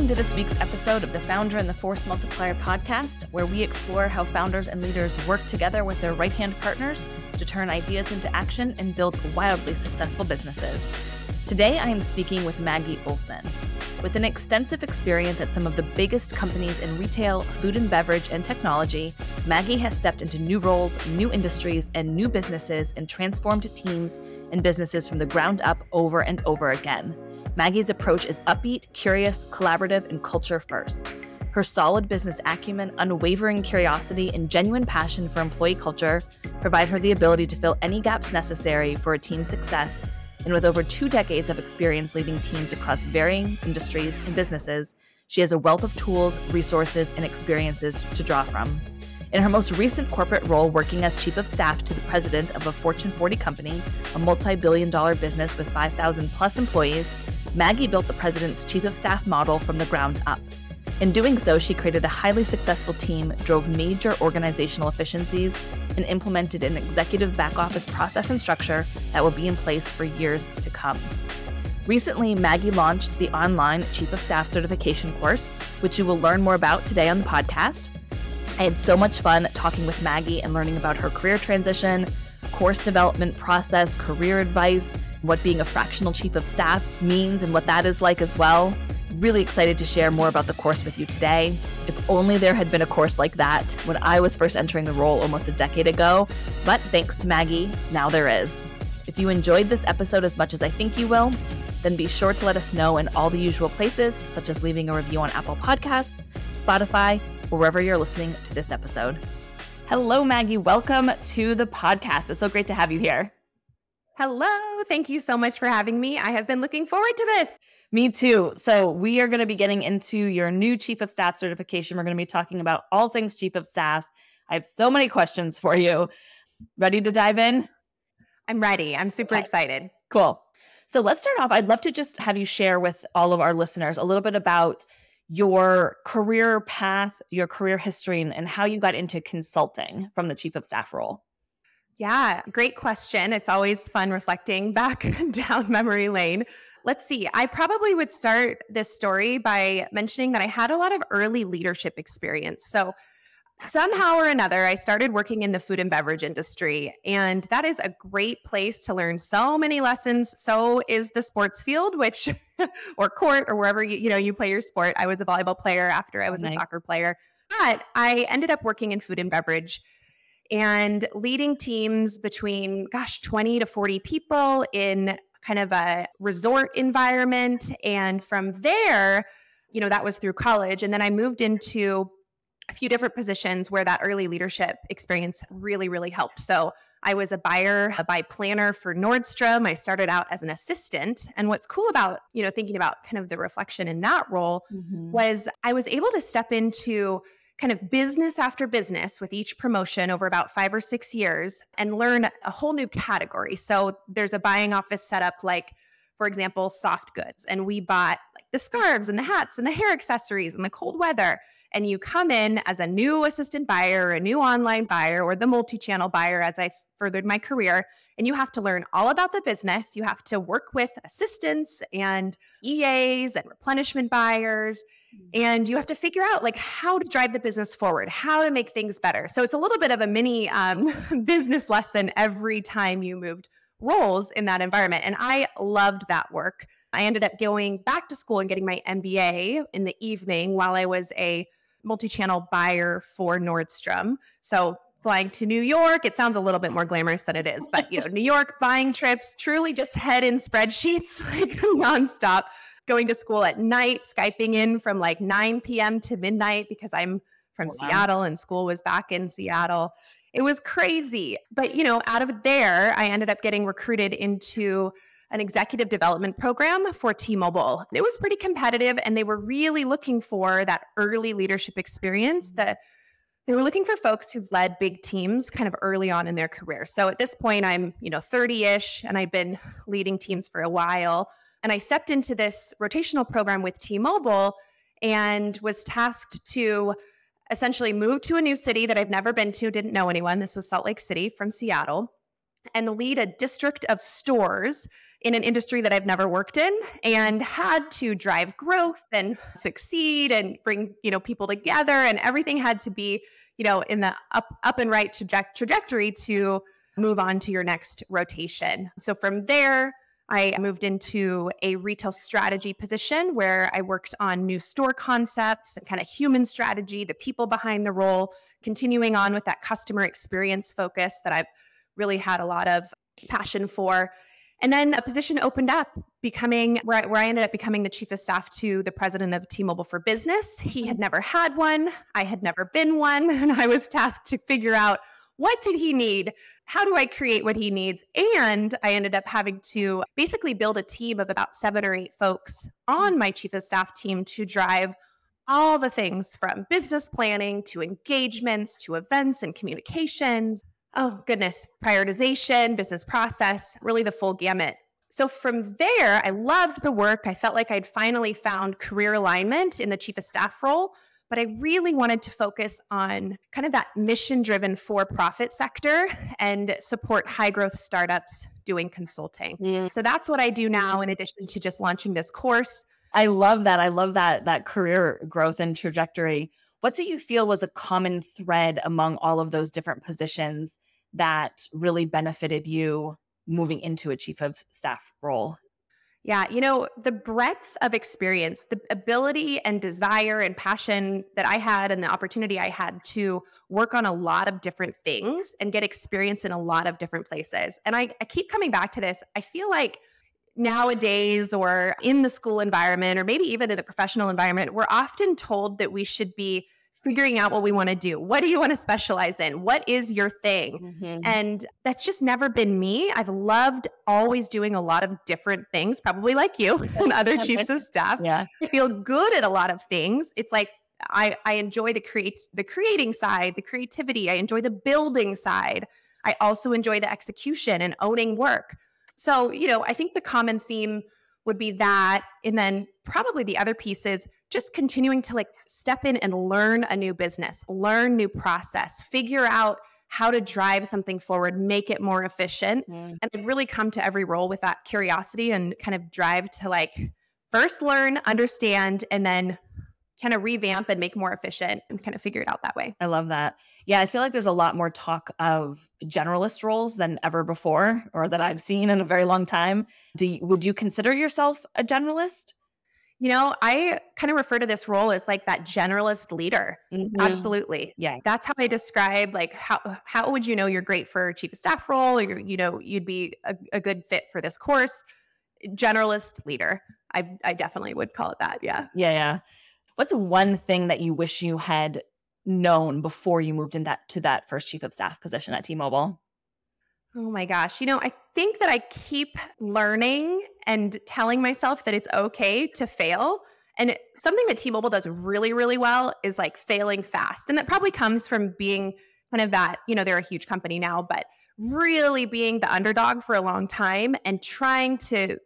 Welcome to this week's episode of The Founder and the Force Multiplier podcast, where we explore how founders and leaders work together with their right-hand partners to turn ideas into action and build wildly successful businesses. Today, I am speaking with Maggie Olson. With an extensive experience at some of the biggest companies in retail, food and beverage, and technology, Maggie has stepped into new roles, new industries, and new businesses and transformed teams and businesses from the ground up over and over again. Maggie's approach is upbeat, curious, collaborative, and culture first. Her solid business acumen, unwavering curiosity, and genuine passion for employee culture provide her the ability to fill any gaps necessary for a team's success. And with over 2 decades of experience leading teams across varying industries and businesses, she has a wealth of tools, resources, and experiences to draw from. In her most recent corporate role, working as Chief of Staff to the president of a Fortune 40 company, a multi-billion-dollar business with 5,000-plus employees, Maggie built the president's Chief of Staff model from the ground up. In doing so, she created a highly successful team, drove major organizational efficiencies, and implemented an executive back-office process and structure that will be in place for years to come. Recently, Maggie launched the online Chief of Staff Certification course, which you will learn more about today on the podcast. I had so much fun talking with Maggie and learning about her career transition, course development process, career advice, what being a fractional Chief of Staff means and what that is like as well. Really excited to share more about the course with you today. If only there had been a course like that when I was first entering the role almost a decade ago, but thanks to Maggie, now there is. If you enjoyed this episode as much as I think you will, then be sure to let us know in all the usual places, such as leaving a review on Apple Podcasts, Spotify, or wherever you're listening to this episode. Hello, Maggie. Welcome to the podcast. It's so great to have you here. Hello. Thank you so much for having me. I have been looking forward to this. Me too. So we are going to be getting into your new Chief of Staff certification. We're going to be talking about all things Chief of Staff. I have so many questions for you. Ready to dive in? I'm ready. I'm super excited. Cool. So let's start off. I'd love to just have you share with all of our listeners a little bit about your career path, your career history, and how you got into consulting from the Chief of Staff role. Yeah, great question. It's always fun reflecting back down memory lane. Let's see. I probably would start this story by mentioning that I had a lot of early leadership experience. So somehow or another, I started working in the food and beverage industry, and that is a great place to learn so many lessons. So is the sports field, which or court or wherever you play your sport. I was a volleyball player after I was a soccer player, but I ended up working in food and beverage and leading teams between, 20 to 40 people in kind of a resort environment. And from there, that was through college. And then I moved into a few different positions where that early leadership experience really, really helped. So I was a buyer, a buy planner for Nordstrom. I started out as an assistant. And what's cool about, thinking about kind of the reflection in that role was I was able to step into kind of business after business with each promotion over about 5 or 6 years and learn a whole new category. So there's a buying office set up, like, for example, soft goods. And we bought like the scarves and the hats and the hair accessories and the cold weather. And you come in as a new assistant buyer, or a new online buyer, or the multi-channel buyer as I furthered my career. And you have to learn all about the business. You have to work with assistants and EAs and replenishment buyers. And you have to figure out like how to drive the business forward, how to make things better. So it's a little bit of a mini business lesson every time you moved roles in that environment. And I loved that work. I ended up going back to school and getting my MBA in the evening while I was a multi-channel buyer for Nordstrom. So flying to New York, it sounds a little bit more glamorous than it is, but New York buying trips, truly just head in spreadsheets like nonstop. Going to school at night, Skyping in from like 9 p.m. to midnight because I'm from Seattle and school was back in Seattle. It was crazy. But, out of there, I ended up getting recruited into an executive development program for T-Mobile. It was pretty competitive, and they were really looking for that early leadership experience. That they were looking for folks who've led big teams kind of early on in their career. So at this point, I'm, 30-ish, and I've been leading teams for a while. And I stepped into this rotational program with T-Mobile and was tasked to essentially move to a new city that I've never been to, didn't know anyone. This was Salt Lake City from Seattle. and lead a district of stores in an industry that I've never worked in, and had to drive growth and succeed and bring, people together, and everything had to be, in the up and right trajectory to move on to your next rotation. So from there, I moved into a retail strategy position where I worked on new store concepts and kind of human strategy, the people behind the role, continuing on with that customer experience focus that I've really had a lot of passion for. And then a position opened up where I ended up becoming the chief of staff to the president of T-Mobile for Business. He had never had one. I had never been one. And I was tasked to figure out, what did he need? How do I create what he needs? And I ended up having to basically build a team of about 7 or 8 folks on my chief of staff team to drive all the things from business planning to engagements to events and communications. Oh, goodness. Prioritization, business process, really the full gamut. So from there, I loved the work. I felt like I'd finally found career alignment in the chief of staff role, but I really wanted to focus on kind of that mission-driven for-profit sector and support high-growth startups doing consulting. So that's what I do now, in addition to just launching this course. I love that. I love that career growth and trajectory. What do you feel was a common thread among all of those different positions that really benefited you moving into a chief of staff role? Yeah, the breadth of experience, the ability and desire and passion that I had, and the opportunity I had to work on a lot of different things and get experience in a lot of different places. And I keep coming back to this. I feel like nowadays, or in the school environment, or maybe even in the professional environment, we're often told that we should be figuring out what we want to do. What do you want to specialize in? What is your thing? Mm-hmm. And that's just never been me. I've loved always doing a lot of different things, probably like you and other chiefs of staff. Yeah. I feel good at a lot of things. It's like I enjoy the creating side, the creativity. I enjoy the building side. I also enjoy the execution and owning work. So, I think the common theme would be that. And then probably the other piece is just continuing to step in and learn a new business, learn new process, figure out how to drive something forward, make it more efficient. Mm-hmm. And I've really come to every role with that curiosity and kind of drive to first learn, understand, and then kind of revamp and make more efficient and kind of figure it out that way. I love that. Yeah, I feel like there's a lot more talk of generalist roles than ever before, or that I've seen in a very long time. Would you consider yourself a generalist? I kind of refer to this role as that generalist leader. Mm-hmm. Absolutely. Yeah. That's how I describe how would you're great for a chief of staff role, or you'd be a good fit for this course. Generalist leader. I definitely would call it that. Yeah. Yeah. Yeah. What's one thing that you wish you had known before you moved in to that first chief of staff position at T-Mobile? Oh my gosh. I think that I keep learning and telling myself that it's okay to fail. And something that T-Mobile does really, really well is failing fast. And that probably comes from being kind of that, they're a huge company now, but really being the underdog for a long time and trying to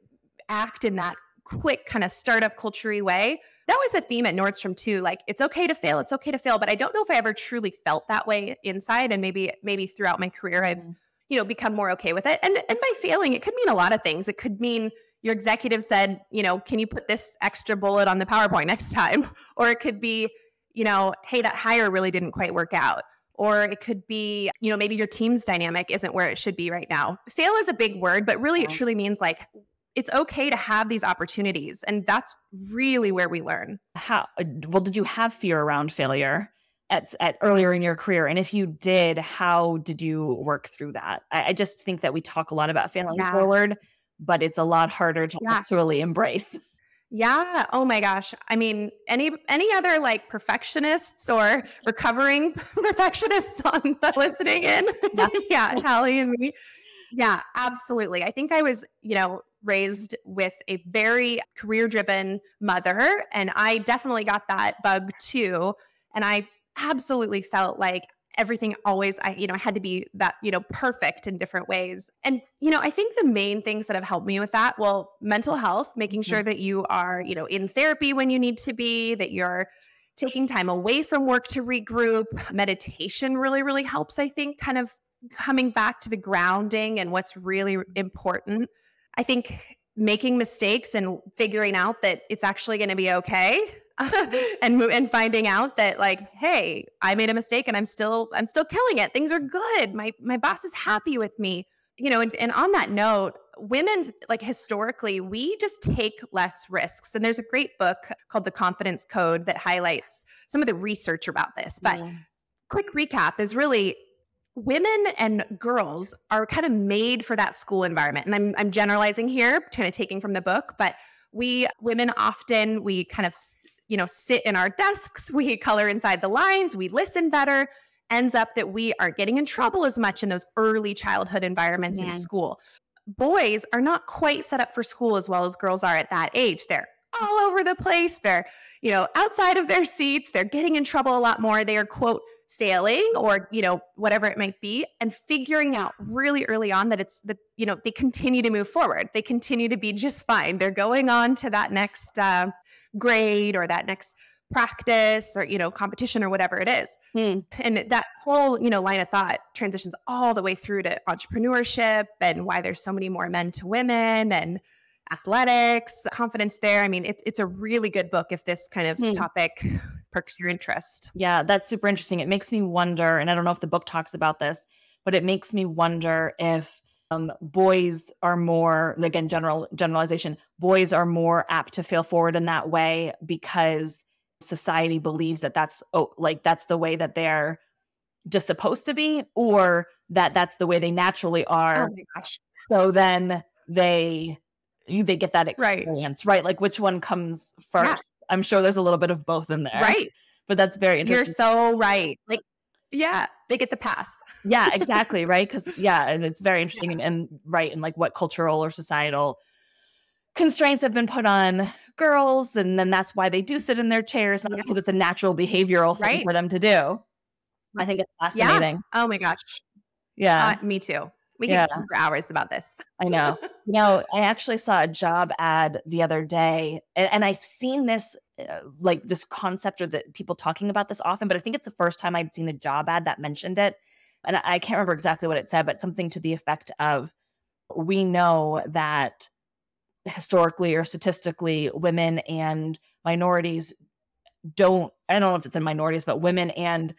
act in that quick kind of startup culture-y way. That was a theme at Nordstrom too. It's okay to fail. It's okay to fail. But I don't know if I ever truly felt that way inside. And maybe throughout my career, I've, become more okay with it. And by failing, it could mean a lot of things. It could mean your executive said, can you put this extra bullet on the PowerPoint next time? Or it could be, hey, that hire really didn't quite work out. Or it could be, maybe your team's dynamic isn't where it should be right now. Fail is a big word, but really it truly means it's okay to have these opportunities. And that's really where we learn. How well did you have fear around failure at earlier in your career? And if you did, how did you work through that? I just think that we talk a lot about failing forward, but it's a lot harder to actually embrace. Yeah. Oh my gosh. I mean, any other perfectionists or recovering perfectionists on the listening in? Yeah. Hallie and me. Yeah, absolutely. I think I was, raised with a very career-driven mother, and I definitely got that bug too. And I absolutely felt like everything always, I had to be that, perfect in different ways. And, I think the main things that have helped me with that, well, mental health, making sure that you are, in therapy when you need to be, that you're taking time away from work to regroup. Meditation really, really helps, I think, kind of coming back to the grounding and what's really important, I think making mistakes and figuring out that it's actually going to be okay and finding out that, like, hey, I made a mistake and I'm still killing it. Things are good. My boss is happy with me, you know, and on that note, women, like historically, we just take less risks. And there's a great book called The Confidence Code that highlights some of the research about this. But quick recap is really women and girls are kind of made for that school environment. And I'm generalizing here, kind of taking from the book, but women often kind of, you know, sit in our desks, we color inside the lines, we listen better. Ends up that we are getting in trouble as much in those early childhood environments in school. Boys are not quite set up for school as well as girls are at that age. They're all over the place. They're, you know, outside of their seats. They're getting in trouble a lot more. They are, quote, failing or, you know, whatever it might be, and figuring out really early on that it's that, you know, they continue to move forward. They continue to be just fine. They're going on to that next grade or that next practice or, you know, competition or whatever it is. And that whole, you know, line of thought transitions all the way through to entrepreneurship and why there's so many more men to women and athletics, confidence there. I mean, it's a really good book if this kind of topic perks your interest. Yeah, that's super interesting. It makes me wonder, and I don't know if the book talks about this, but it makes me wonder if boys are more, again, generalization, boys are more apt to fail forward in that way because society believes that that's the way that they're just supposed to be, or that that's the way they naturally are. Oh my gosh. So then they get that experience, right? Like, which one comes first? Yeah. I'm sure there's a little bit of both in there. Right. But that's very interesting. You're so right. Like, yeah, they get the pass. Yeah, exactly. Right. Cause yeah. And it's very interesting. Yeah. And right. And like what cultural or societal constraints have been put on girls, and then that's why they do sit in their chairs, not because it's a natural behavioral thing for them to do. I think it's fascinating. Yeah. Oh my gosh. Yeah. Me too. We can talk for hours about this. I know. You know, I actually saw a job ad the other day, and I've seen this, like this concept or the people talking about this often, but I think it's the first time I've seen a job ad that mentioned it. And I can't remember exactly what it said, but something to the effect of, we know that historically or statistically, women and minorities I don't know if it's in minorities, but women and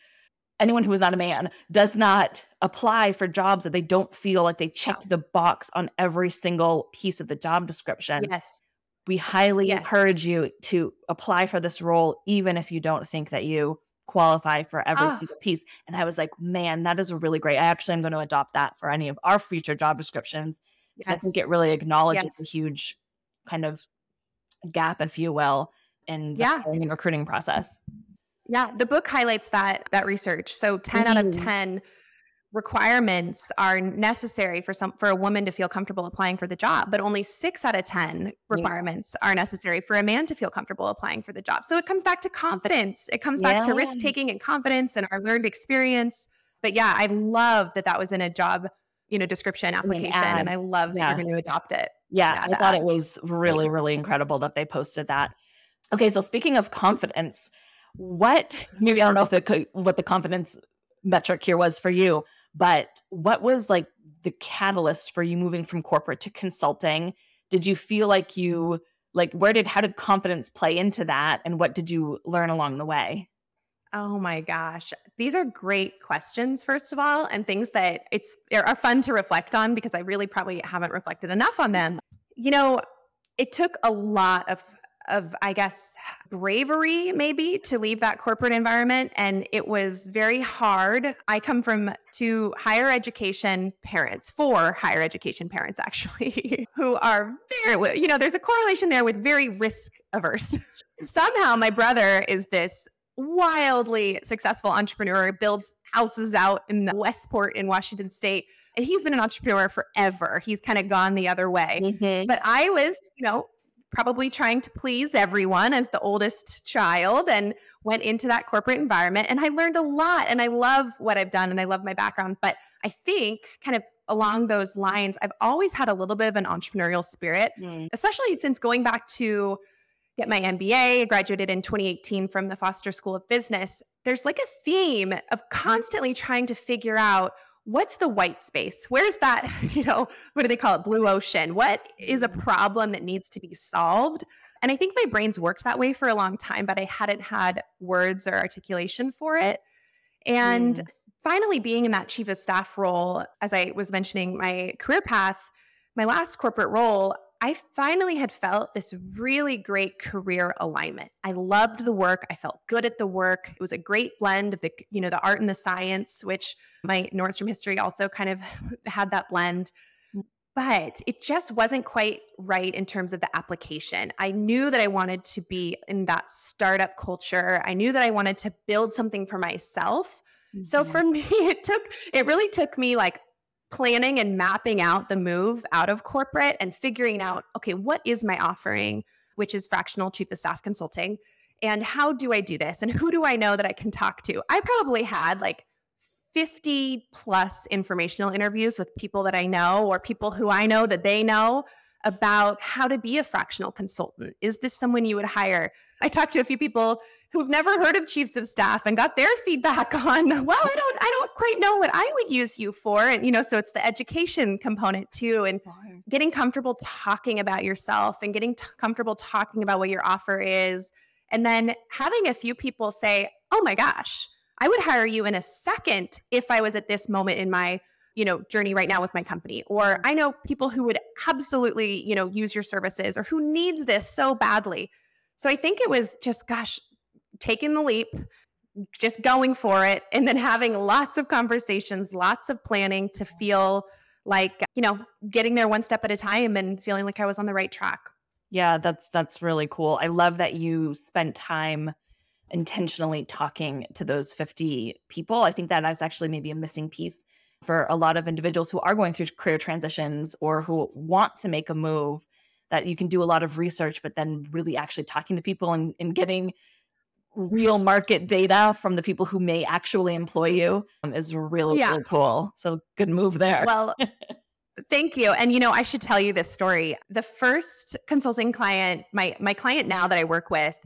anyone who is not a man does not apply for jobs that they don't feel like they checked the box on every single piece of the job description. Yes. We highly encourage you to apply for this role, even if you don't think that you qualify for every single piece. And I was like, man, that is really great. I'm going to adopt that for any of our future job descriptions. Yes. I think it really acknowledges a huge kind of gap, if you will, in the hiring and recruiting process. Yeah, the book highlights that research. So 10 out of 10 requirements are necessary for a woman to feel comfortable applying for the job, but only 6 out of 10 requirements are necessary for a man to feel comfortable applying for the job. So it comes back to confidence. It comes back to risk-taking and confidence and our learned experience. But yeah, I love that was in a job, you know, description application. And I love that you're going to adopt it. Yeah. I thought it was really, really incredible that they posted that. Okay. So speaking of confidence, I don't know what the confidence metric here was for you, but what was like the catalyst for you moving from corporate to consulting? Did you feel like how did confidence play into that? And what did you learn along the way? Oh my gosh. These are great questions, first of all, and things that are fun to reflect on because I really probably haven't reflected enough on them. You know, it took a lot of I guess, bravery maybe to leave that corporate environment. And it was very hard. I come from four higher education parents actually, who are very, you know, there's a correlation there with very risk averse. Somehow my brother is this wildly successful entrepreneur, builds houses out in Westport in Washington State. And he's been an entrepreneur forever. He's kind of gone the other way. Mm-hmm. But I was, you know, probably trying to please everyone as the oldest child and went into that corporate environment. And I learned a lot and I love what I've done and I love my background. But I think kind of along those lines, I've always had a little bit of an entrepreneurial spirit, especially since going back to get my MBA. I graduated in 2018 from the Foster School of Business. There's like a theme of constantly trying to figure out what's the white space? Where's that, what do they call it? Blue ocean. What is a problem that needs to be solved? And I think my brain's worked that way for a long time, but I hadn't had words or articulation for it. And finally being in that chief of staff role, as I was mentioning my career path, my last corporate role, I finally had felt this really great career alignment. I loved the work. I felt good at the work. It was a great blend of the art and the science, which my Nordstrom history also kind of had that blend. But it just wasn't quite right in terms of the application. I knew that I wanted to be in that startup culture. I knew that I wanted to build something for myself. Mm-hmm. So for me, it really took me like planning and mapping out the move out of corporate and figuring out, okay, what is my offering, which is fractional chief of staff consulting, and how do I do this? And who do I know that I can talk to? I probably had like 50 plus informational interviews with people that I know or people who I know that they know about how to be a fractional consultant. Is this someone you would hire? I talked to a few people who've never heard of chiefs of staff and got their feedback on, well, I don't quite know what I would use you for. And, so it's the education component too, and getting comfortable talking about yourself and getting comfortable talking about what your offer is. And then having a few people say, oh my gosh, I would hire you in a second if I was at this moment in my, journey right now with my company, or I know people who would absolutely, use your services or who needs this so badly. So I think it was just, gosh, taking the leap, just going for it, and then having lots of conversations, lots of planning to feel like, getting there one step at a time and feeling like I was on the right track. Yeah, that's really cool. I love that you spent time intentionally talking to those 50 people. I think that is actually maybe a missing piece for a lot of individuals who are going through career transitions or who want to make a move, that you can do a lot of research, but then really actually talking to people and getting real market data from the people who may actually employ you is really, really cool. So good move there. Well, thank you. And, I should tell you this story. The first consulting client, my client now that I work with,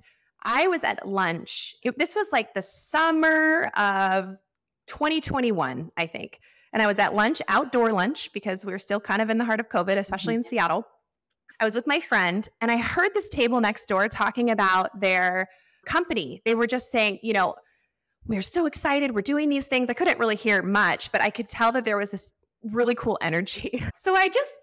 I was at lunch. This was like the summer of 2021, I think. And I was at lunch, outdoor lunch, because we were still kind of in the heart of COVID, especially in Seattle. I was with my friend and I heard this table next door talking about their company. They were just saying, we're so excited. We're doing these things. I couldn't really hear much, but I could tell that there was this really cool energy. So I just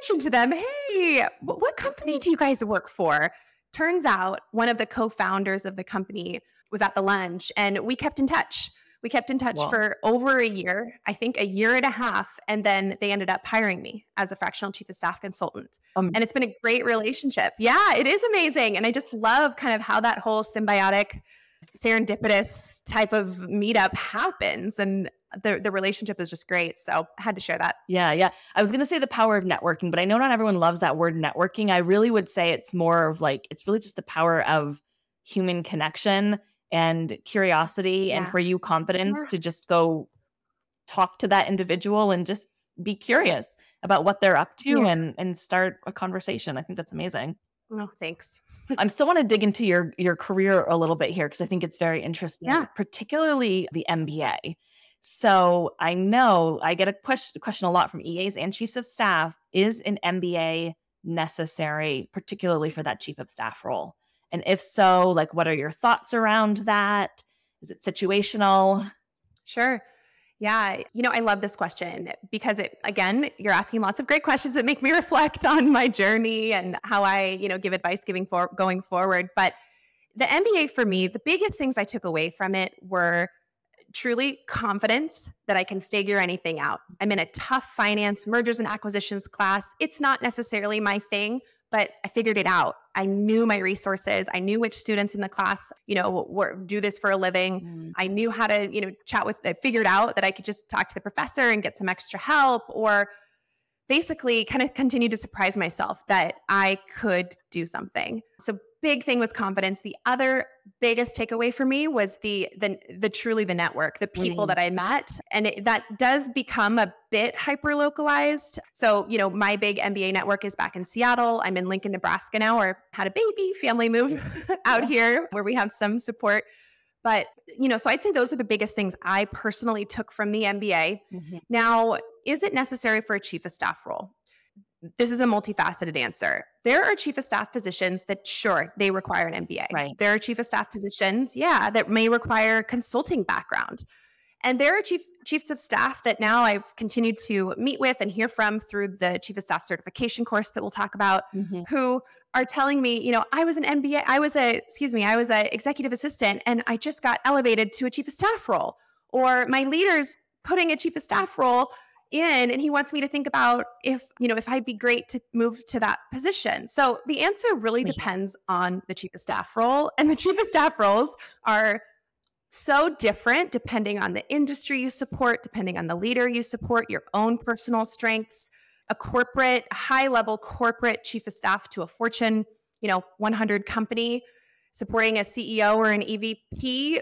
mentioned to them, hey, what company do you guys work for? Turns out one of the co-founders of the company was at the lunch, and we kept in touch. We kept in touch for over a year, I think a year and a half. And then they ended up hiring me as a fractional chief of staff consultant. And it's been a great relationship. Yeah, it is amazing. And I just love kind of how that whole symbiotic, serendipitous type of meetup happens. And the relationship is just great. So I had to share that. Yeah. I was going to say the power of networking, but I know not everyone loves that word networking. I really would say it's more of like, it's really just the power of human connection and curiosity, and for you, confidence to just go talk to that individual and just be curious about what they're up to and start a conversation. I think that's amazing. Oh, thanks. I still want to dig into your career a little bit here, because I think it's very interesting, particularly the MBA. So I know I get a question a lot from EAs and chiefs of staff. Is an MBA necessary, particularly for that chief of staff role? And if so, like, what are your thoughts around that? Is it situational? Sure. Yeah. I love this question because you're asking lots of great questions that make me reflect on my journey and how I, give advice going forward. But the MBA for me, the biggest things I took away from it were truly confidence that I can figure anything out. I'm in a tough finance, mergers and acquisitions class. It's not necessarily my thing, but I figured it out. I knew my resources. I knew which students in the class, do this for a living. I knew how to, chat with, I figured out that I could just talk to the professor and get some extra help, or basically kind of continue to surprise myself that I could do something. So big thing was confidence. The other biggest takeaway for me was the truly the network, the people that I met. And that does become a bit hyper-localized. So, my big MBA network is back in Seattle. I'm in Lincoln, Nebraska now, or had a baby, family move out here where we have some support. But, you know, so I'd say those are the biggest things I personally took from the MBA. Mm-hmm. Now, is it necessary for a chief of staff role? This is a multifaceted answer. There are chief of staff positions that, sure, they require an MBA. Right. There are chief of staff positions, yeah, that may require consulting background. And there are chiefs of staff that now I've continued to meet with and hear from through the Chief of Staff Certification course that we'll talk about, mm-hmm. who are telling me, you know, I was an executive assistant and I just got elevated to a chief of staff role, or my leader's putting a chief of staff role in and he wants me to think about if I'd be great to move to that position. So the answer really depends on the chief of staff role, and the chief of staff roles are so different depending on the industry you support, depending on the leader you support, your own personal strengths. A high-level corporate chief of staff to a Fortune, 100 company supporting a CEO or an EVP,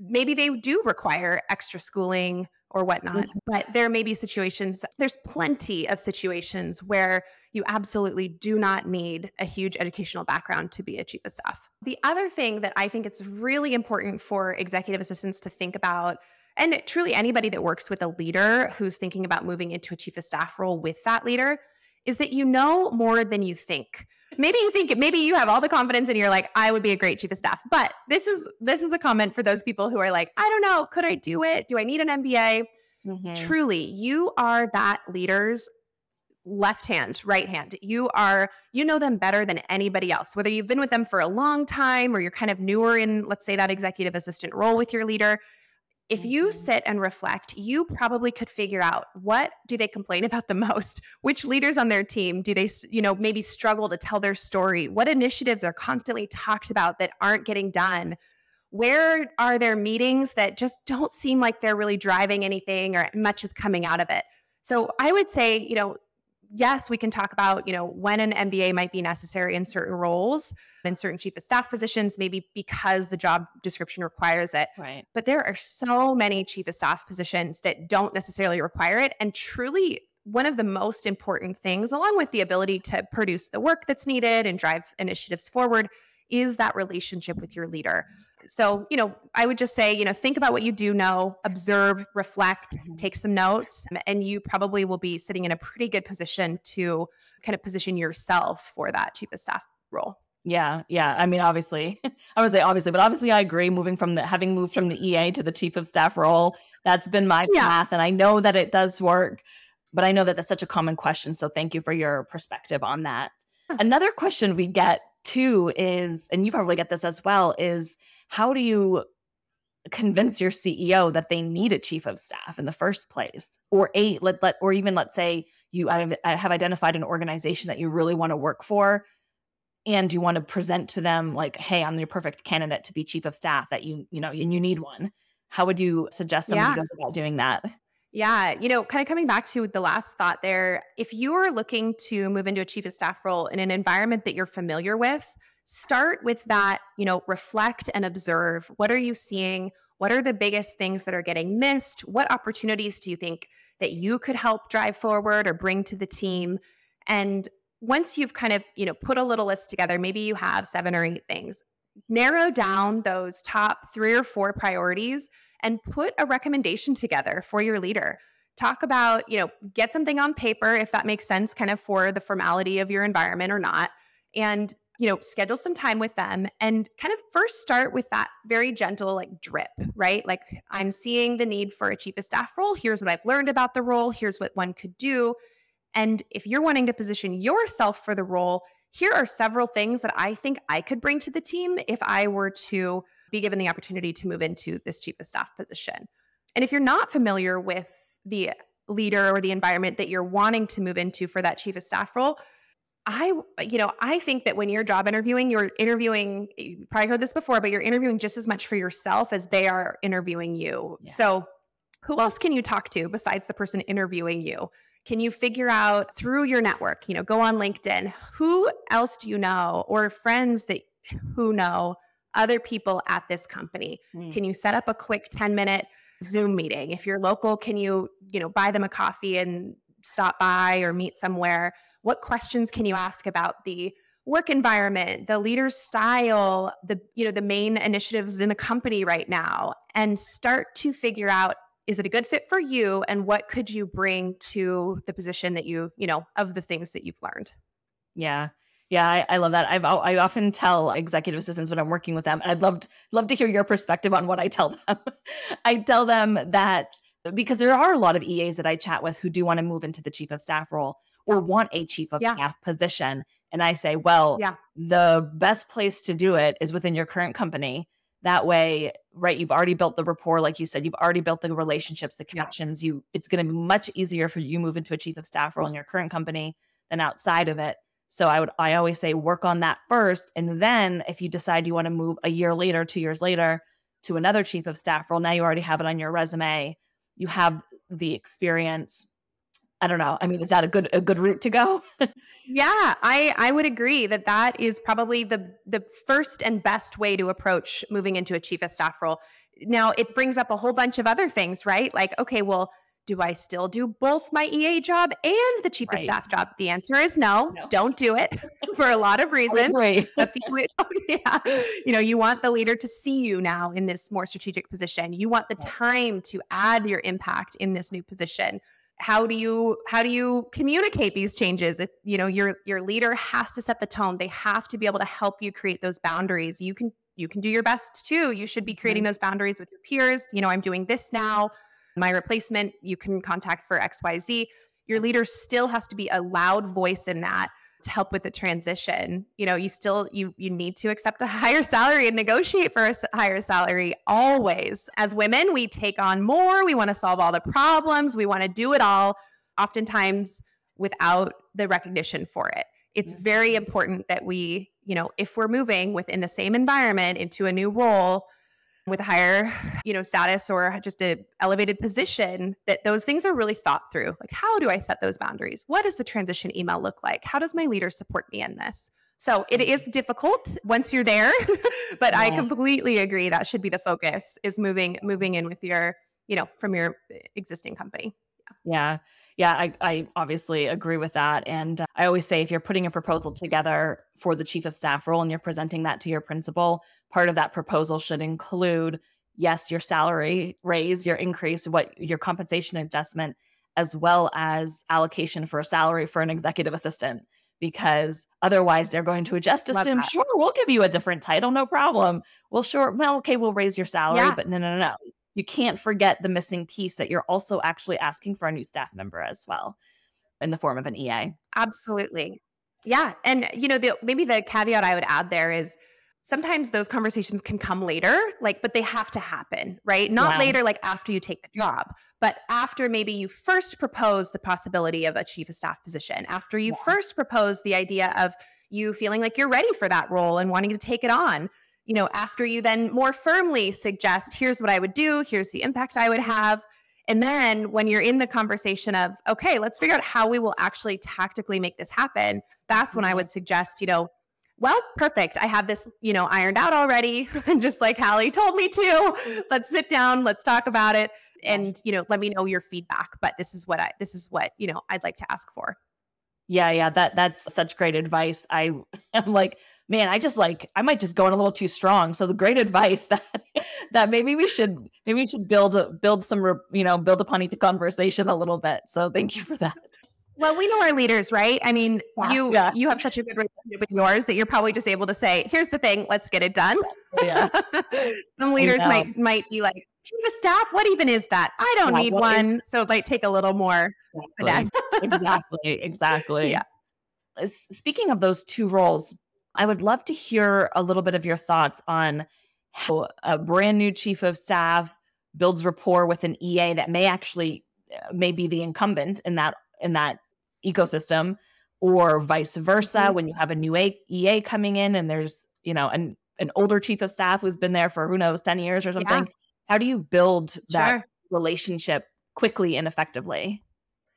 maybe they do require extra schooling or whatnot. Mm-hmm. But there may be situations, there's plenty of situations where you absolutely do not need a huge educational background to be a chief of staff. The other thing that I think it's really important for executive assistants to think about, and truly anybody that works with a leader who's thinking about moving into a chief of staff role with that leader, is that you know more than you think. Maybe you have all the confidence and you're like, I would be a great chief of staff. But this is a comment for those people who are like, I don't know, could I do it? Do I need an MBA? Mm-hmm. Truly, you are that leader's left hand, right hand. You know them better than anybody else, whether you've been with them for a long time or you're kind of newer in, let's say, that executive assistant role with your leader. If you sit and reflect, you probably could figure out, what do they complain about the most? Which leaders on their team do they, maybe struggle to tell their story? What initiatives are constantly talked about that aren't getting done? Where are there meetings that just don't seem like they're really driving anything or much is coming out of it? So I would say, yes, we can talk about, when an MBA might be necessary in certain roles, in certain chief of staff positions, maybe because the job description requires it. Right. But there are so many chief of staff positions that don't necessarily require it. And truly, one of the most important things, along with the ability to produce the work that's needed and drive initiatives forward, is that relationship with your leader. So, I would just say, think about what you do know, observe, reflect, take some notes, and you probably will be sitting in a pretty good position to kind of position yourself for that chief of staff role. Yeah. I mean, obviously, I would say obviously, but obviously I agree, having moved from the EA to the chief of staff role, that's been my path. And I know that it does work, but I know that that's such a common question. So thank you for your perspective on that. Another question we get too is, and you probably get this as well, is how do you convince your CEO that they need a chief of staff in the first place? Or let's say you have identified an organization that you really want to work for, and you want to present to them like, hey, I'm your perfect candidate to be chief of staff that and you need one. How would you suggest somebody goes about doing that? Yeah. Kind of coming back to the last thought there, if you're looking to move into a chief of staff role in an environment that you're familiar with, start with that, reflect and observe. What are you seeing? What are the biggest things that are getting missed? What opportunities do you think that you could help drive forward or bring to the team? And once you've kind of, put a little list together, maybe you have 7 or 8 things, narrow down those top 3 or 4 priorities and put a recommendation together for your leader. Talk about, get something on paper, if that makes sense, kind of for the formality of your environment or not, and, schedule some time with them and kind of first start with that very gentle, like drip, right? Like, I'm seeing the need for a chief of staff role. Here's what I've learned about the role. Here's what one could do. And if you're wanting to position yourself for the role, here are several things that I think I could bring to the team if I were to be given the opportunity to move into this chief of staff position. And if you're not familiar with the leader or the environment that you're wanting to move into for that chief of staff role, I think that when you're job interviewing, you probably heard this before, but you're interviewing just as much for yourself as they are interviewing you. Yeah. So who else can you talk to besides the person interviewing you? Can you figure out through your network, go on LinkedIn, who else do you know, or friends that who know other people at this company? Mm. Can you set up a quick 10-minute Zoom meeting? If you're local, can you, buy them a coffee and stop by or meet somewhere? What questions can you ask about the work environment, the leader's style, the main initiatives in the company right now, and start to figure out, is it a good fit for you, and what could you bring to the position that you of the things that you've learned? Yeah. Yeah, I love that. I often tell executive assistants when I'm working with them, I'd love to hear your perspective on what I tell them. I tell them that because there are a lot of EAs that I chat with who do want to move into the chief of staff role or want a chief of staff position. And I say, well, the best place to do it is within your current company. That way, right, you've already built the rapport. Like you said, you've already built the relationships, the connections. It's going to be much easier for you to move into a chief of staff role in your current company than outside of it. So I always say work on that first. And then if you decide you want to move a year later, 2 years later to another chief of staff role, now you already have it on your resume. You have the experience. I don't know. I mean, is that a good route to go? Yeah, I would agree that is probably the first and best way to approach moving into a chief of staff role. Now it brings up a whole bunch of other things, right? Like, okay, well, do I still do both my EA job and the chief of staff job? The answer is no, don't do it for a lot of reasons. You want the leader to see you now in this more strategic position. You want the time to add your impact in this new position. How do you communicate these changes? It's, your leader has to set the tone. They have to be able to help you create those boundaries. You can do your best too. You should be creating those boundaries with your peers. I'm doing this now. My replacement, you can contact for XYZ. Your leader still has to be a loud voice in that to help with the transition. You need to accept a higher salary and negotiate for a higher salary always. As women, we take on more. We want to solve all the problems. We want to do it all, oftentimes without the recognition for it. It's very important that we, if we're moving within the same environment into a new role, with higher, status or just an elevated position, that those things are really thought through. Like, how do I set those boundaries? What does the transition email look like? How does my leader support me in this? So it is difficult once you're there, but I completely agree. That should be the focus, is moving in with your, from your existing company. Yeah. I obviously agree with that. And I always say, if you're putting a proposal together for the chief of staff role and you're presenting that to your principal, part of that proposal should include, yes, your salary raise, your increase, what your compensation adjustment, as well as allocation for a salary for an executive assistant, because otherwise they're going to just assume, sure, we'll give you a different title. No problem. We'll raise your salary, but no. You can't forget the missing piece that you're also actually asking for a new staff member as well in the form of an EA. Absolutely. Yeah. And, maybe the caveat I would add there is sometimes those conversations can come later, but they have to happen, right? Not later, after you take the job, but after maybe you first propose the possibility of a chief of staff position, after you first propose the idea of you feeling like you're ready for that role and wanting to take it on. After you then more firmly suggest, here's what I would do, here's the impact I would have. And then when you're in the conversation of, okay, let's figure out how we will actually tactically make this happen. That's when I would suggest, well, perfect. I have this, ironed out already. And just like Hallie told me to, let's sit down, let's talk about it. And, let me know your feedback, but this is what I'd like to ask for. Yeah. That's such great advice. I am like, man, I might just go in a little too strong. So the great advice that maybe we should build some, build upon each conversation a little bit. So thank you for that. Well, we know our leaders, right? I mean, you have such a good relationship with yours that you're probably just able to say, here's the thing, let's get it done. Yeah. Some leaders might be like, chief of staff, what even is that? I don't need one. So it might take a little more finesse. Exactly. Yeah. Speaking of those two roles, I would love to hear a little bit of your thoughts on how a brand new chief of staff builds rapport with an EA that may be the incumbent in that ecosystem, or vice versa. Mm-hmm. When you have a new EA coming in and there's, an older chief of staff who's been there for, who knows, 10 years or something. Yeah. How do you build that relationship quickly and effectively?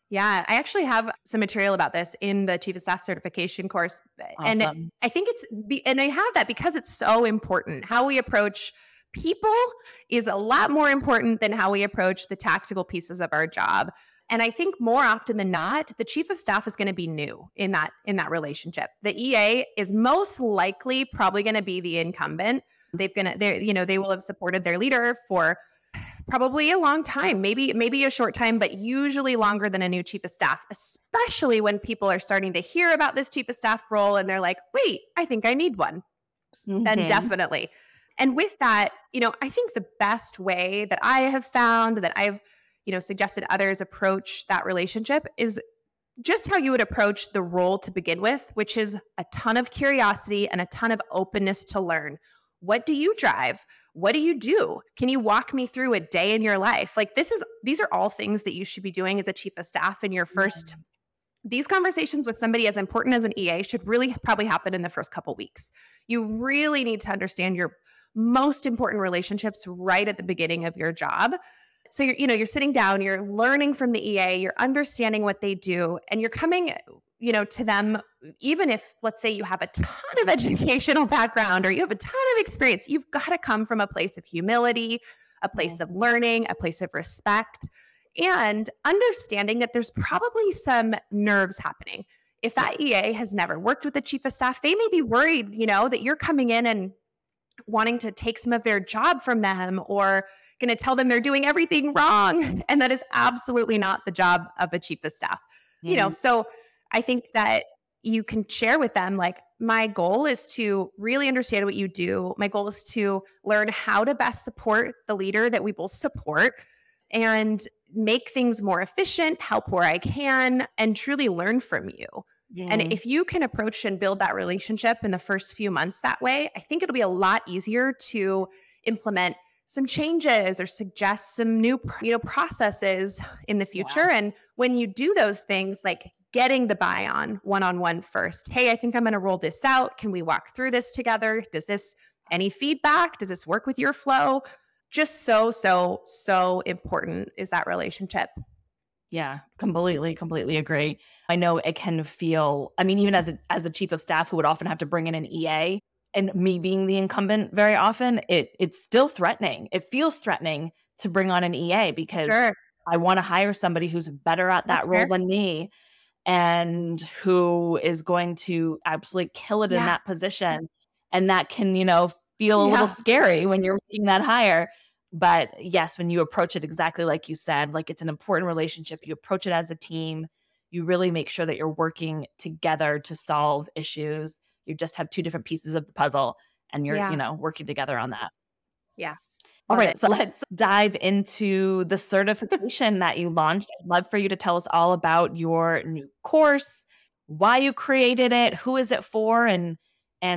Yeah, I actually have some material about this in the Chief of Staff Certification course. Awesome. And I think and I have that because it's so important. How we approach people is a lot more important than how we approach the tactical pieces of our job. And I think more often than not, the chief of staff is going to be new in that relationship. The EA is most likely probably going to be the incumbent. They will have supported their leader for probably a long time, maybe a short time, but usually longer than a new chief of staff, especially when people are starting to hear about this chief of staff role and they're like, wait, I think I need one. Mm-hmm. Then definitely. And with that, I think the best way that I have found that I've, suggested others approach that relationship is just how you would approach the role to begin with, which is a ton of curiosity and a ton of openness to learn. What do you drive? What do you do? Can you walk me through a day in your life? Like these are all things that you should be doing as a chief of staff in your first, these conversations with somebody as important as an EA should really probably happen in the first couple weeks. You really need to understand your most important relationships right at the beginning of your job. So you're sitting down, you're learning from the EA, you're understanding what they do, and you're coming to them, even if, let's say, you have a ton of educational background or you have a ton of experience, you've got to come from a place of humility, a place of learning, a place of respect, and understanding that there's probably some nerves happening. If that EA has never worked with the chief of staff, they may be worried, that you're coming in and wanting to take some of their job from them or going to tell them they're doing everything wrong. And that is absolutely not the job of a chief of staff. Mm-hmm. So I think that you can share with them, like, my goal is to really understand what you do. My goal is to learn how to best support the leader that we both support and make things more efficient, help where I can, and truly learn from you. Mm-hmm. And if you can approach and build that relationship in the first few months that way, I think it'll be a lot easier to implement some changes or suggest some new, processes in the future. Wow. And when you do those things, like getting the buy-on one-on-one first. Hey, I think I'm going to roll this out. Can we walk through this together? Any feedback? Does this work with your flow? Just so important is that relationship. Yeah, completely agree. I know it can feel, even as a chief of staff who would often have to bring in an EA, and me being the incumbent very often, it's still threatening. It feels threatening to bring on an EA because sure. I want to hire somebody who's better at that role than me and who is going to absolutely kill it in that position. And that can, feel a little scary when you're making that hire. But yes, when you approach it exactly like you said, like it's an important relationship, you approach it as a team, you really make sure that you're working together to solve issues. You just have two different pieces of the puzzle and you're, working together on that. Yeah. All right. So let's dive into the certification that you launched. I'd love for you to tell us all about your new course, why you created it, who is it for, and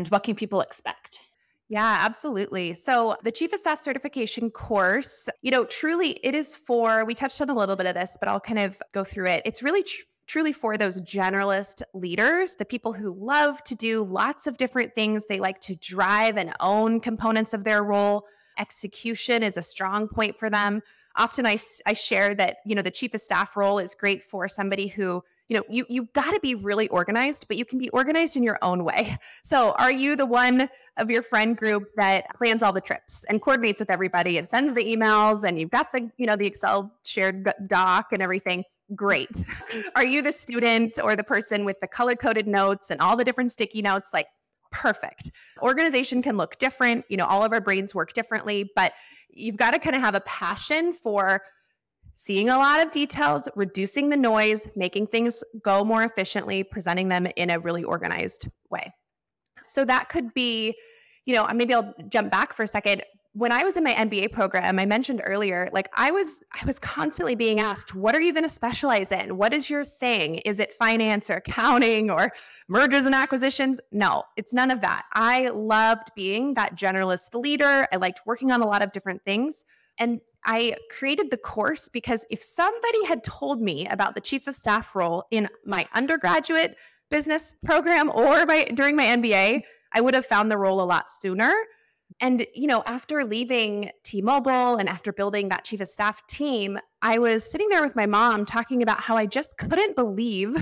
what can people expect? Yeah, absolutely. So the Chief of Staff Certification course, truly it is for, we touched on a little bit of this, but I'll kind of go through it. It's really truly for those generalist leaders, the people who love to do lots of different things. They like to drive and own components of their role. Execution is a strong point for them. Often I share that, the chief of staff role is great for somebody who, you've got to be really organized, but you can be organized in your own way. So are you the one of your friend group that plans all the trips and coordinates with everybody and sends the emails and you've got the, the Excel shared doc and everything? Great. Are you the student or the person with the color-coded notes and all the different sticky notes? Like, perfect. Organization can look different. All of our brains work differently, but you've got to kind of have a passion for seeing a lot of details, reducing the noise, making things go more efficiently, presenting them in a really organized way. So that could be, maybe I'll jump back for a second. When I was in my MBA program, I mentioned earlier, like I was constantly being asked, what are you going to specialize in? What is your thing? Is it finance or accounting or mergers and acquisitions? No, it's none of that. I loved being that generalist leader. I liked working on a lot of different things. And I created the course because if somebody had told me about the chief of staff role in my undergraduate business program or during my MBA, I would have found the role a lot sooner. And, after leaving T-Mobile and after building that chief of staff team, I was sitting there with my mom talking about how I just couldn't believe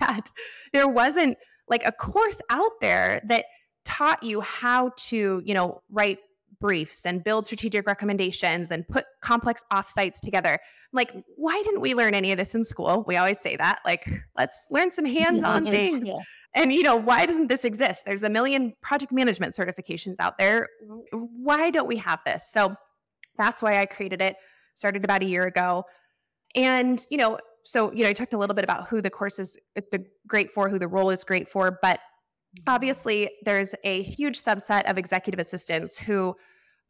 that there wasn't like a course out there that taught you how to, write briefs and build strategic recommendations and put complex offsites together. Like, why didn't we learn any of this in school? We always say that, like, let's learn some hands-on things. Yeah. And, you know, why doesn't this exist? There's 1 million project management certifications out there. Why don't we have this? So that's why I created it, started about a year ago. And, you know, so, you know, I talked a little bit about who the course is great for, who the role is great for, but obviously there's a huge subset of executive assistants who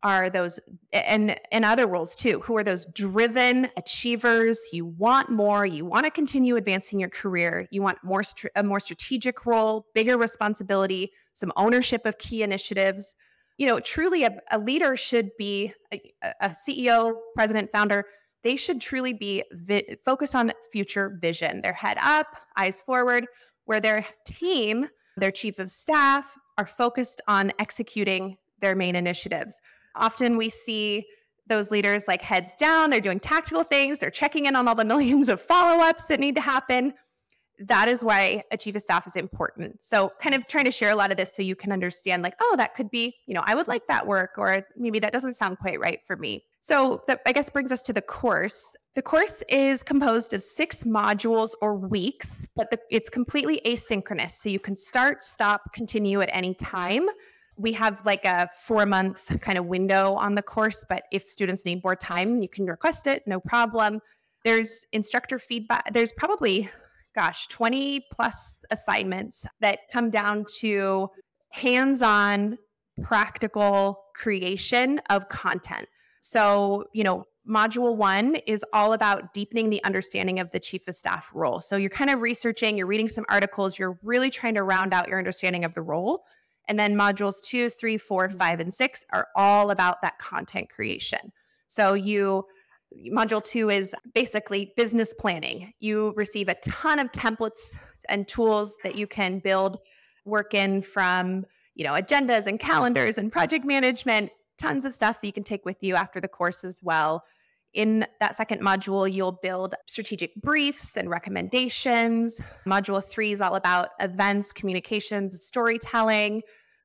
are those, and other roles too, who are those driven achievers. You want more, you want to continue advancing your career. You want more, a more strategic role, bigger responsibility, some ownership of key initiatives. You know, truly a leader should be a CEO, president, founder. They should truly be focused on future vision. Their head up, eyes forward, where their team, their chief of staff, are focused on executing their main initiatives. Often we see those leaders like heads down, they're doing tactical things, they're checking in on all the millions of follow-ups that need to happen. That is why a chief of staff is important. So kind of trying to share a lot of this so you can understand, like, oh, that could be, you know, I would like that work, or maybe that doesn't sound quite right for me. So that, I guess, brings us to the course. The course is composed of 6 modules or weeks, but it's completely asynchronous. So you can start, stop, continue at any time. We have like a 4-month kind of window on the course, but if students need more time, you can request it, no problem. There's instructor feedback. There's probably 20 plus assignments that come down to hands-on practical creation of content. So, you know, module 1 is all about deepening the understanding of the chief of staff role. So you're kind of researching, you're reading some articles, you're really trying to round out your understanding of the role. And then modules 2, 3, 4, 5, and 6 are all about that content creation. So Module 2 is basically business planning. You receive a ton of templates and tools that you can build work in from, you know, agendas and calendars and project management, tons of stuff that you can take with you after the course as well. In that second module, you'll build strategic briefs and recommendations. Module 3 is all about events, communications, and storytelling.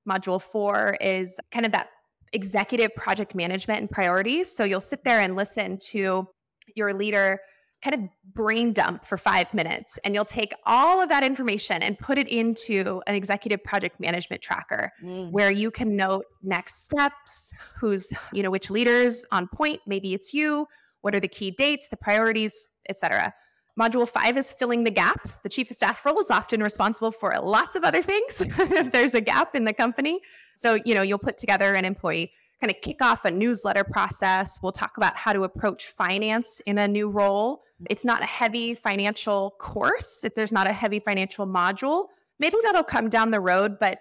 Module 4 is kind of that executive project management and priorities. So you'll sit there and listen to your leader kind of brain dump for 5 minutes, and you'll take all of that information and put it into an executive project management tracker where you can note next steps, who's, you know, which leaders on point, maybe it's you, what are the key dates, the priorities, etc. Module 5 is filling the gaps. The chief of staff role is often responsible for lots of other things if there's a gap in the company. So, you know, you'll put together an employee, kind of kick off a newsletter process. We'll talk about how to approach finance in a new role. It's not a heavy financial course. If there's not a heavy financial module, maybe that'll come down the road. But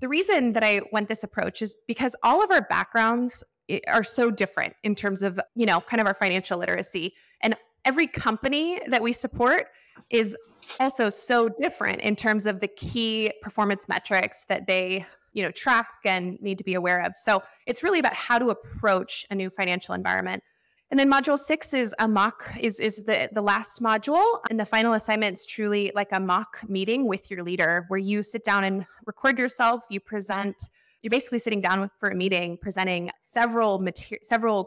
the reason that I went this approach is because all of our backgrounds are so different in terms of, you know, kind of our financial literacy. And every company that we support is also so different in terms of the key performance metrics that they, you know, track and need to be aware of. So it's really about how to approach a new financial environment. And then module 6 is a mock, is the last module. And the final assignment is truly like a mock meeting with your leader, where you sit down and record yourself, you present. You're basically sitting down for a meeting, presenting several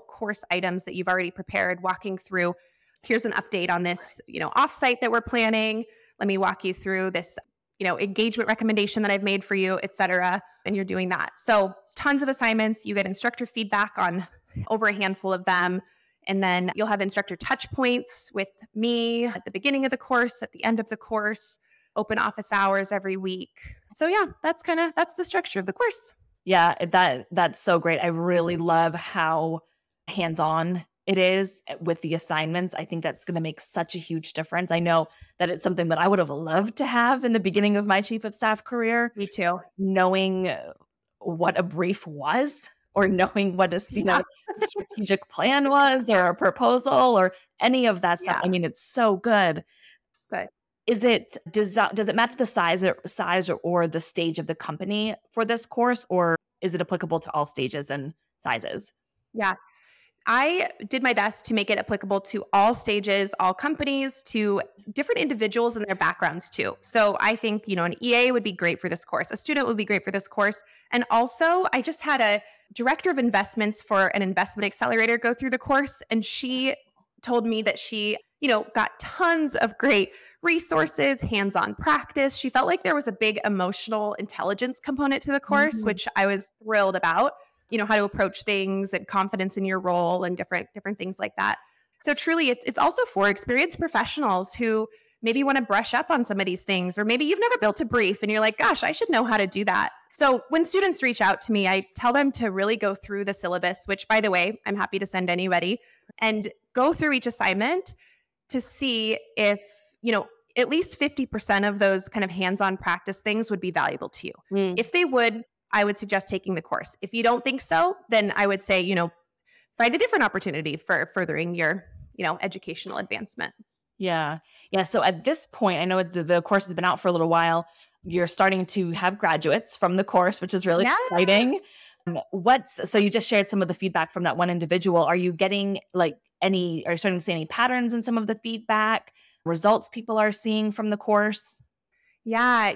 course items that you've already prepared, walking through, here's an update on this, you know, offsite that we're planning. Let me walk you through this, you know, engagement recommendation that I've made for you, et cetera. And you're doing that. So tons of assignments. You get instructor feedback on over a handful of them. And then you'll have instructor touch points with me at the beginning of the course, at the end of the course, open office hours every week. So yeah, that's the structure of the course. Yeah, that's so great. I really love how hands-on it is with the assignments. I think that's going to make such a huge difference. I know that it's something that I would have loved to have in the beginning of my chief of staff career. Me too. Knowing what a brief was, or knowing what a strategic plan was, or a proposal, or any of that stuff. I mean, it's so good. But does it match the size or the stage of the company for this course, or is it applicable to all stages and sizes? Yeah. I did my best to make it applicable to all stages, all companies, to different individuals and their backgrounds too. So I think, an EA would be great for this course. A student would be great for this course. And also I just had a director of investments for an investment accelerator go through the course. And she told me that she, got tons of great resources, hands-on practice. She felt like there was a big emotional intelligence component to the course, which I was thrilled about. How to approach things and confidence in your role and different things like that. So truly it's also for experienced professionals who maybe want to brush up on some of these things, or maybe you've never built a brief and you're like, gosh, I should know how to do that. So when students reach out to me, I tell them to really go through the syllabus, which by the way, I'm happy to send anybody, and go through each assignment to see if, at least 50% of those kind of hands-on practice things would be valuable to you. If they would, I would suggest taking the course. If you don't think so, then I would say, find a different opportunity for furthering your, educational advancement. Yeah. Yeah. So at this point, I know the course has been out for a little while. You're starting to have graduates from the course, which is really exciting. So you just shared some of the feedback from that one individual. Are you getting are you starting to see any patterns in some of the feedback, results people are seeing from the course? Yeah.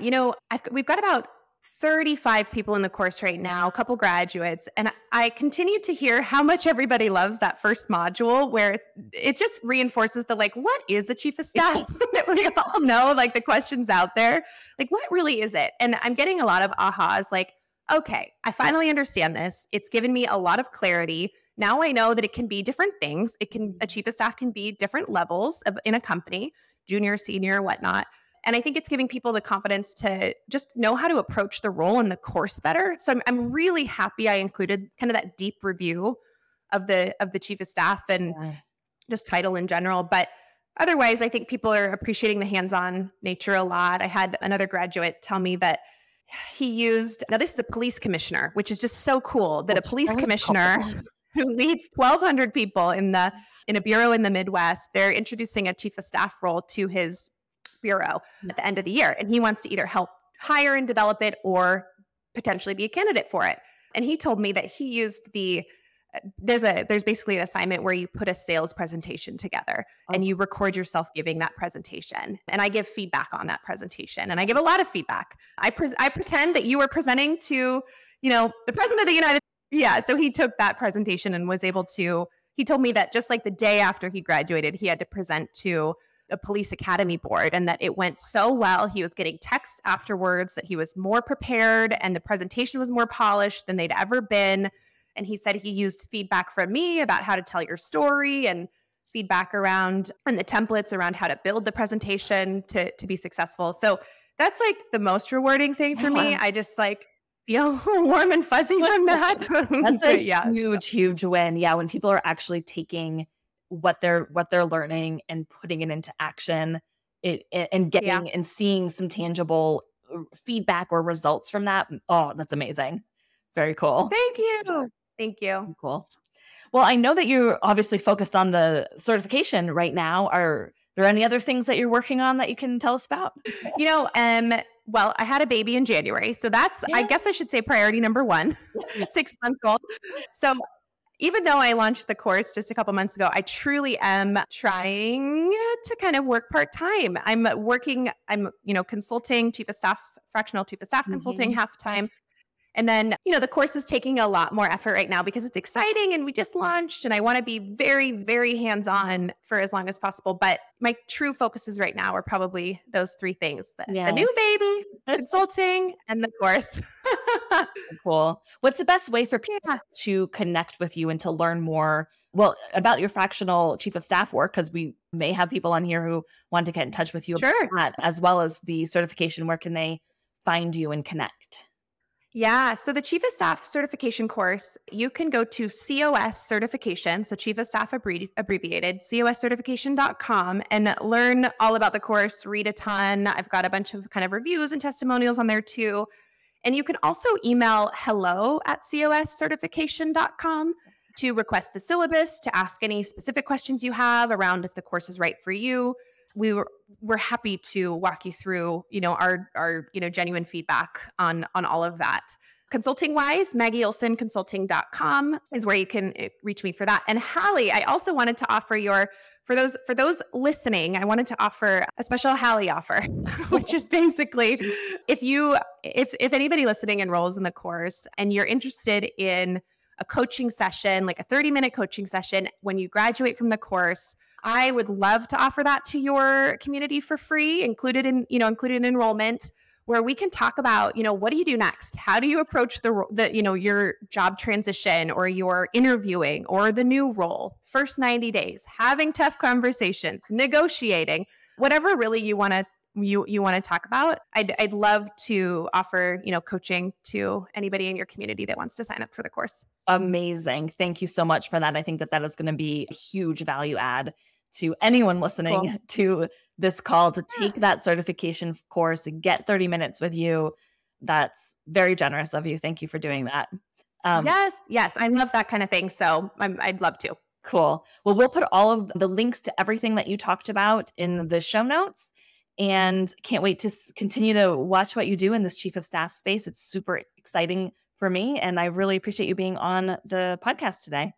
We've got about 35 people in the course right now, a couple graduates. And I continue to hear how much everybody loves that first module, where it just reinforces what is a chief of staff? That we all know, the questions out there, what really is it? And I'm getting a lot of ahas, okay, I finally understand this. It's given me a lot of clarity. Now I know that it can be different things. A chief of staff can be different levels in a company, junior, senior, whatnot. And I think it's giving people the confidence to just know how to approach the role in the course better. So I'm really happy I included kind of that deep review of the chief of staff and just title in general. But otherwise, I think people are appreciating the hands-on nature a lot. I had another graduate tell me that he used, now this is a police commissioner, which is just so cool, that a police commissioner who leads 1,200 people in a bureau in the Midwest, they're introducing a chief of staff role to his bureau at the end of the year. And he wants to either help hire and develop it or potentially be a candidate for it. And he told me that he used there's basically an assignment where you put a sales presentation together and you record yourself giving that presentation. And I give feedback on that presentation. And I give a lot of feedback. I pretend that you were presenting to, the president of the United States. Yeah. So he took that presentation and was able to, he told me that just the day after he graduated, he had to present to a police academy board, and that it went so well. He was getting texts afterwards that he was more prepared and the presentation was more polished than they'd ever been. And he said he used feedback from me about how to tell your story and feedback around and the templates around how to build the presentation to be successful. So that's the most rewarding thing for me. I just feel warm and fuzzy from that. That's a huge win. Yeah. When people are actually taking what they're learning and putting it into action, and getting and seeing some tangible feedback or results from that. Oh, that's amazing. Very cool. Thank you. Cool. Well, I know that you're obviously focused on the certification right now. Are there any other things that you're working on that you can tell us about? Well, I had a baby in January, so that's, I guess I should say priority number one, 6 month old. So even though I launched the course just a couple months ago, I truly am trying to kind of work part-time. I'm consulting, chief of staff, fractional chief of staff consulting half-time. And then, the course is taking a lot more effort right now because it's exciting and we just launched and I want to be very, very hands-on for as long as possible. But my true focuses right now are probably those three things, the new baby, consulting, and the course. Cool. What's the best way for people to connect with you and to learn more about your fractional chief of staff work? Because we may have people on here who want to get in touch with you about that, as well as the certification. Where can they find you and connect? Yeah. So the Chief of Staff Certification course, you can go to COSCertification, so Chief of Staff abbreviated, COSCertification.com, and learn all about the course, read a ton. I've got a bunch of kind of reviews and testimonials on there too. And you can also email hello@COSCertification.com to request the syllabus, to ask any specific questions you have around if the course is right for you. We're happy to walk you through, our genuine feedback on all of that. Consulting-wise, MaggieOlsonConsulting.com is where you can reach me for that. And Hallie, I also wanted to offer for those listening, I wanted to offer a special Hallie offer, which is basically if anybody listening enrolls in the course and you're interested in a coaching session, like a 30-minute coaching session, when you graduate from the course, I would love to offer that to your community for free, included in enrollment, where we can talk about, what do you do next? How do you approach the your job transition or your interviewing or the new role? First 90 days, having tough conversations, negotiating, whatever really you want to talk about. I'd love to offer, coaching to anybody in your community that wants to sign up for the course. Amazing. Thank you so much for that. I think that is going to be a huge value add to anyone listening to this call to take that certification course and get 30 minutes with you. That's very generous of you. Thank you for doing that. Yes. I love that kind of thing. So I'd love to. Cool. Well, we'll put all of the links to everything that you talked about in the show notes, and can't wait to continue to watch what you do in this Chief of Staff space. It's super exciting for me, and I really appreciate you being on the podcast today.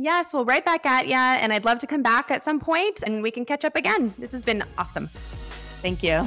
Yes, we'll right back at you. And I'd love to come back at some point and we can catch up again. This has been awesome. Thank you.